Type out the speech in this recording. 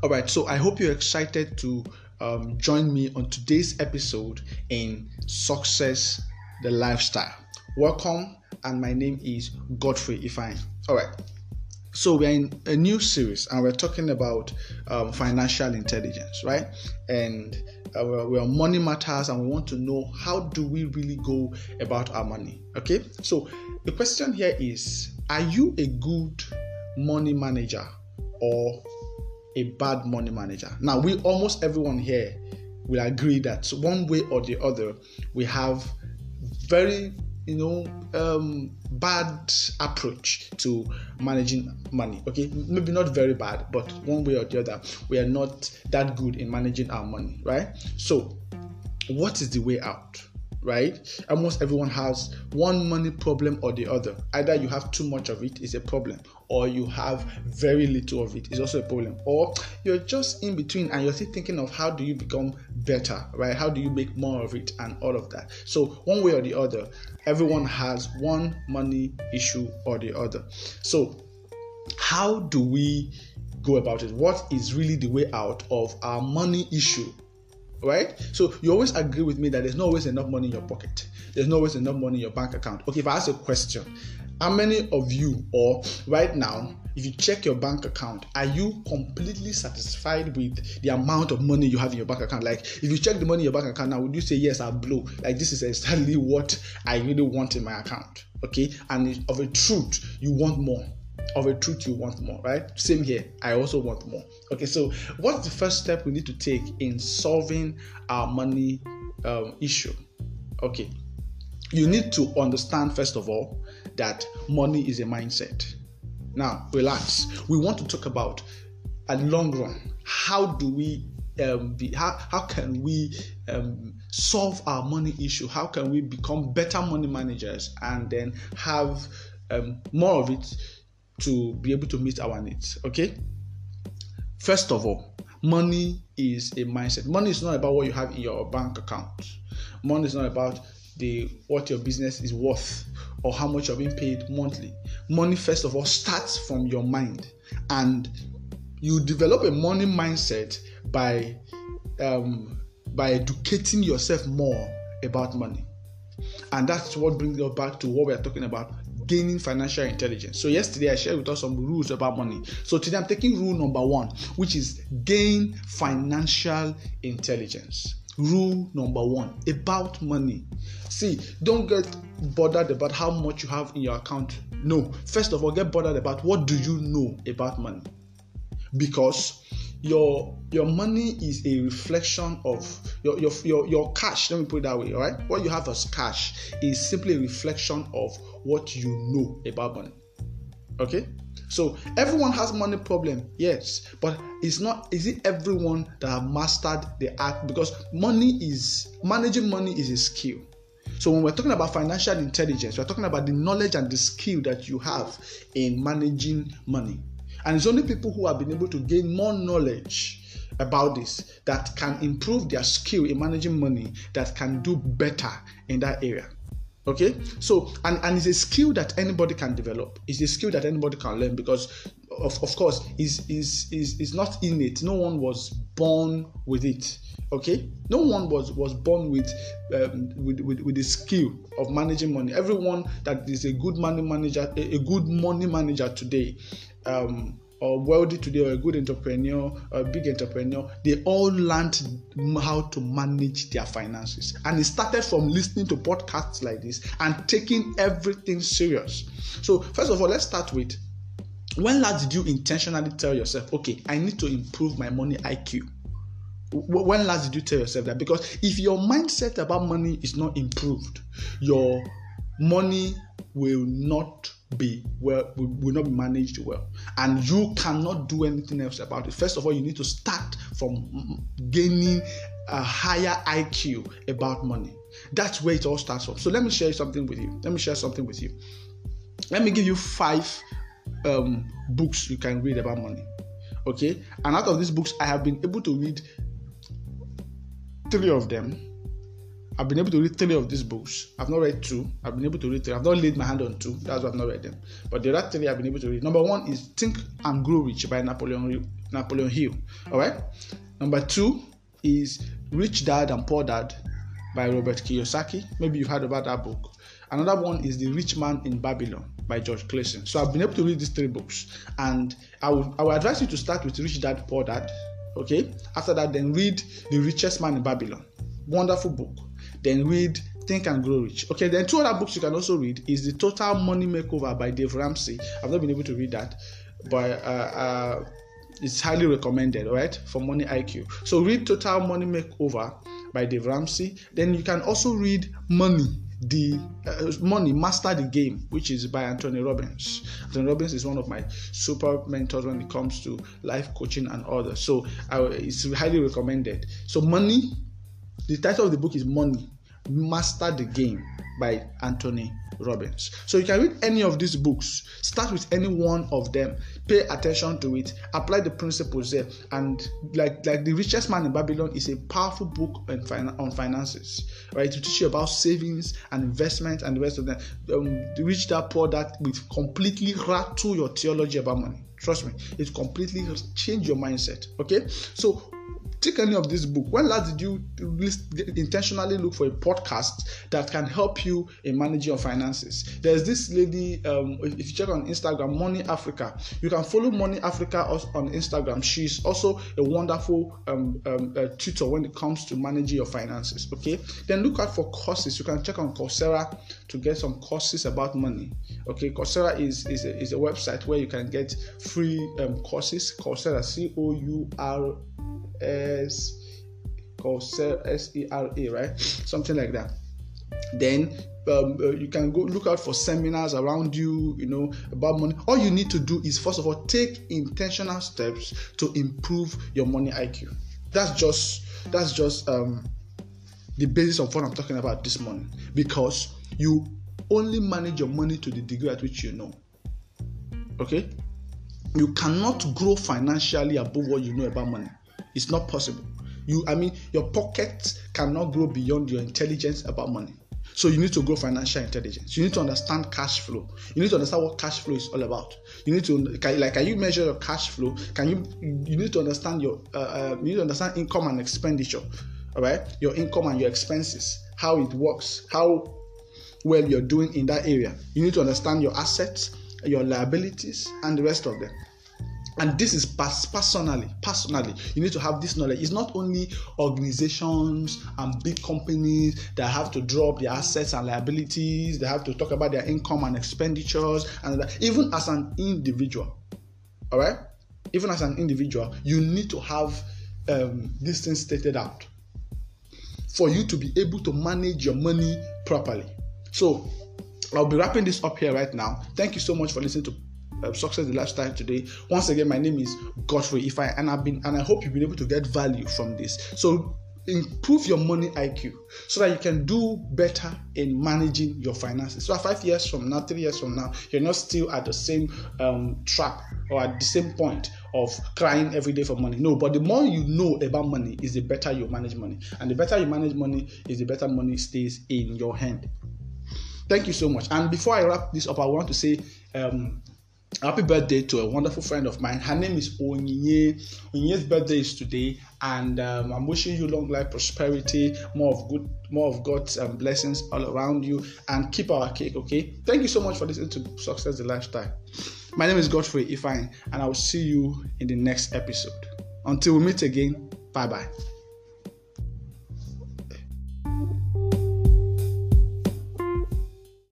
All right, so I hope you're excited to join me on today's episode in Success The Lifestyle. Welcome, and my name is Godfrey Ifeanyi. All right, so we're in a new series, and we're talking about financial intelligence, right? And we're on money matters, and we want to know how do we really go about our money, okay? So the question here is, are you a good money manager or a bad money manager? Now, we almost everyone here will agree that one way or the other, we have very bad approach to managing money. Okay, maybe not very bad, but one way or the other, we are not that good in managing our money, right? So, what is the way out, right? Almost everyone has one money problem or the other. Either you have too much of it, it's a problem, or you have very little of it, it's also a problem, or you're just in between and you're still thinking of how do you become better, right? How do you make more of it and all of that? So one way or the other, everyone has one money issue or the other. So how do we go about it? What is really the way out of our money issue, right? So you always agree with me that there's not always enough money in your pocket. There's not always enough money in your bank account. Okay, if I ask a question, how many of you, or right now, if you check your bank account, are you completely satisfied with the amount of money you have in your bank account? Like, if you check the money in your bank account now, would you say, yes, I blow? Like, this is exactly what I really want in my account, okay? And of a truth, you want more. Of a truth, you want more, right? Same here. I also want more. Okay, so what's the first step we need to take in solving our money issue? Okay, you need to understand, first of all, that money is a mindset. Now, relax. We want to talk about a long run. How do we how can we solve our money issue? How can we become better money managers and then have more of it to be able to meet our needs, okay? First of all, money is a mindset. Money is not about what you have in your bank account. Money is not about what your business is worth or how much you're being paid monthly. Money, first of all, starts from your mind. And you develop a money mindset by educating yourself more about money. And that's what brings us back to what we're talking about, gaining financial intelligence. So yesterday I shared with us some rules about money. So today I'm taking rule number 1, which is gain financial intelligence. Rule number 1 about money. See, don't get bothered about how much you have in your account. No, first of all, get bothered about what do you know about money, because your money is a reflection of your cash. Let me put it that way, all right? What you have as cash is simply a reflection of what you know about money, okay? So everyone has money problem, yes, but is it everyone that have mastered the art? Because managing money is a skill. So when we're talking about financial intelligence, we're talking about the knowledge and the skill that you have in managing money. And it's only people who have been able to gain more knowledge about this that can improve their skill in managing money, that can do better in that area. Okay? So, and it's a skill that anybody can develop. It's a skill that anybody can learn because, of course, it's not innate. No one was born with it. Okay? No one was born with the skill of managing money. Everyone that is a good money manager today, or wealthy today, or a good entrepreneur, or a big entrepreneur, they all learned how to manage their finances. And it started from listening to podcasts like this and taking everything serious. So first of all, let's start with, when last did you intentionally tell yourself, okay, I need to improve my money IQ? When last did you tell yourself that? Because if your mindset about money is not improved, your money will not be managed well, and you cannot do anything else about it. First of all, you need to start from gaining a higher IQ about money. That's where it all starts from. So let me share something with you. Let me give you 5 books you can read about money, okay? And out of these books, I have been able to read 3 of them I've been able to read 3 of these books. I've not read 2. I've been able to read 3. I've not laid my hand on 2. That's why I've not read them. But the other 3 I've been able to read. Number 1 is Think and Grow Rich by Napoleon Hill. All right. Number 2 is Rich Dad and Poor Dad by Robert Kiyosaki. Maybe you've heard about that book. Another one is The Rich Man in Babylon by George Clayson. So I've been able to read these 3 books, and I would advise you to start with Rich Dad Poor Dad. Okay. After that, then read The Richest Man in Babylon. Wonderful book. Then read Think and Grow Rich. Okay, then 2 other books you can also read is The Total Money Makeover by Dave Ramsey. I've not been able to read that, but it's highly recommended, all right, for Money IQ. So read Total Money Makeover by Dave Ramsey. Then you can also read Money Master the Game, which is by Anthony Robbins. Anthony Robbins is one of my super mentors when it comes to life coaching and others. So it's highly recommended. So Money, the title of the book is Money Master the Game by Anthony Robbins. So you can read any of these books. Start with any one of them. Pay attention to it. Apply the principles there. And like The Richest Man in Babylon is a powerful book on finances, right? To teach you about savings and investment and the rest of them. The Rich Dad Poor Dad will completely rattle your theology about money. Trust me, it completely changed your mindset. Okay, so take any of this book. When last did you intentionally look for a podcast that can help you in managing your finances? There's this lady, if you check on Instagram, Money Africa. You can follow Money Africa on Instagram. She's also a wonderful tutor when it comes to managing your finances. Okay, then look out for courses. You can check on Coursera to get some courses about money. Okay, Coursera is a website where you can get free courses. Coursera, Coursera, right? Something like that. Then you can go look out for seminars around you, you know, about money. All you need to do is, first of all, take intentional steps to improve your money IQ. That's just the basis of what I'm talking about this morning, because you only manage your money to the degree at which you know. Okay? You cannot grow financially above what you know about money. It's not possible. Your pockets cannot grow beyond your intelligence about money. So you need to grow financial intelligence. You need to understand cash flow. You need to understand what cash flow is all about. You need to, can you measure your cash flow? You need to understand your income and expenditure. All right, your income and your expenses, how it works, how well you're doing in that area. You need to understand your assets, your liabilities, and the rest of them. And this is personally, you need to have this knowledge. It's not only organizations and big companies that have to draw up their assets and liabilities. They have to talk about their income and expenditures. And that. Even as an individual, all right? Even as an individual, you need to have these things stated out for you to be able to manage your money properly. So I'll be wrapping this up here right now. Thank you so much for listening to Success The Lifestyle today. Once again, my name is Godfrey Ifeanyi, and I hope you've been able to get value from this. So improve your money IQ so that you can do better in managing your finances. So 5 years from now, 3 years from now, you're not still at the same trap or at the same point of crying every day for money. No, but the more you know about money is the better you manage money. And the better you manage money is the better money stays in your hand. Thank you so much. And before I wrap this up, I want to say happy birthday to a wonderful friend of mine. Her name is Onye. Onye's birthday is today, and I'm wishing you long life, prosperity, more of God's blessings all around you, and keep our cake, okay? Thank you so much for listening to Success The Lifestyle. My name is Godfrey Ifeanyi, and I will see you in the next episode. Until we meet again, bye-bye.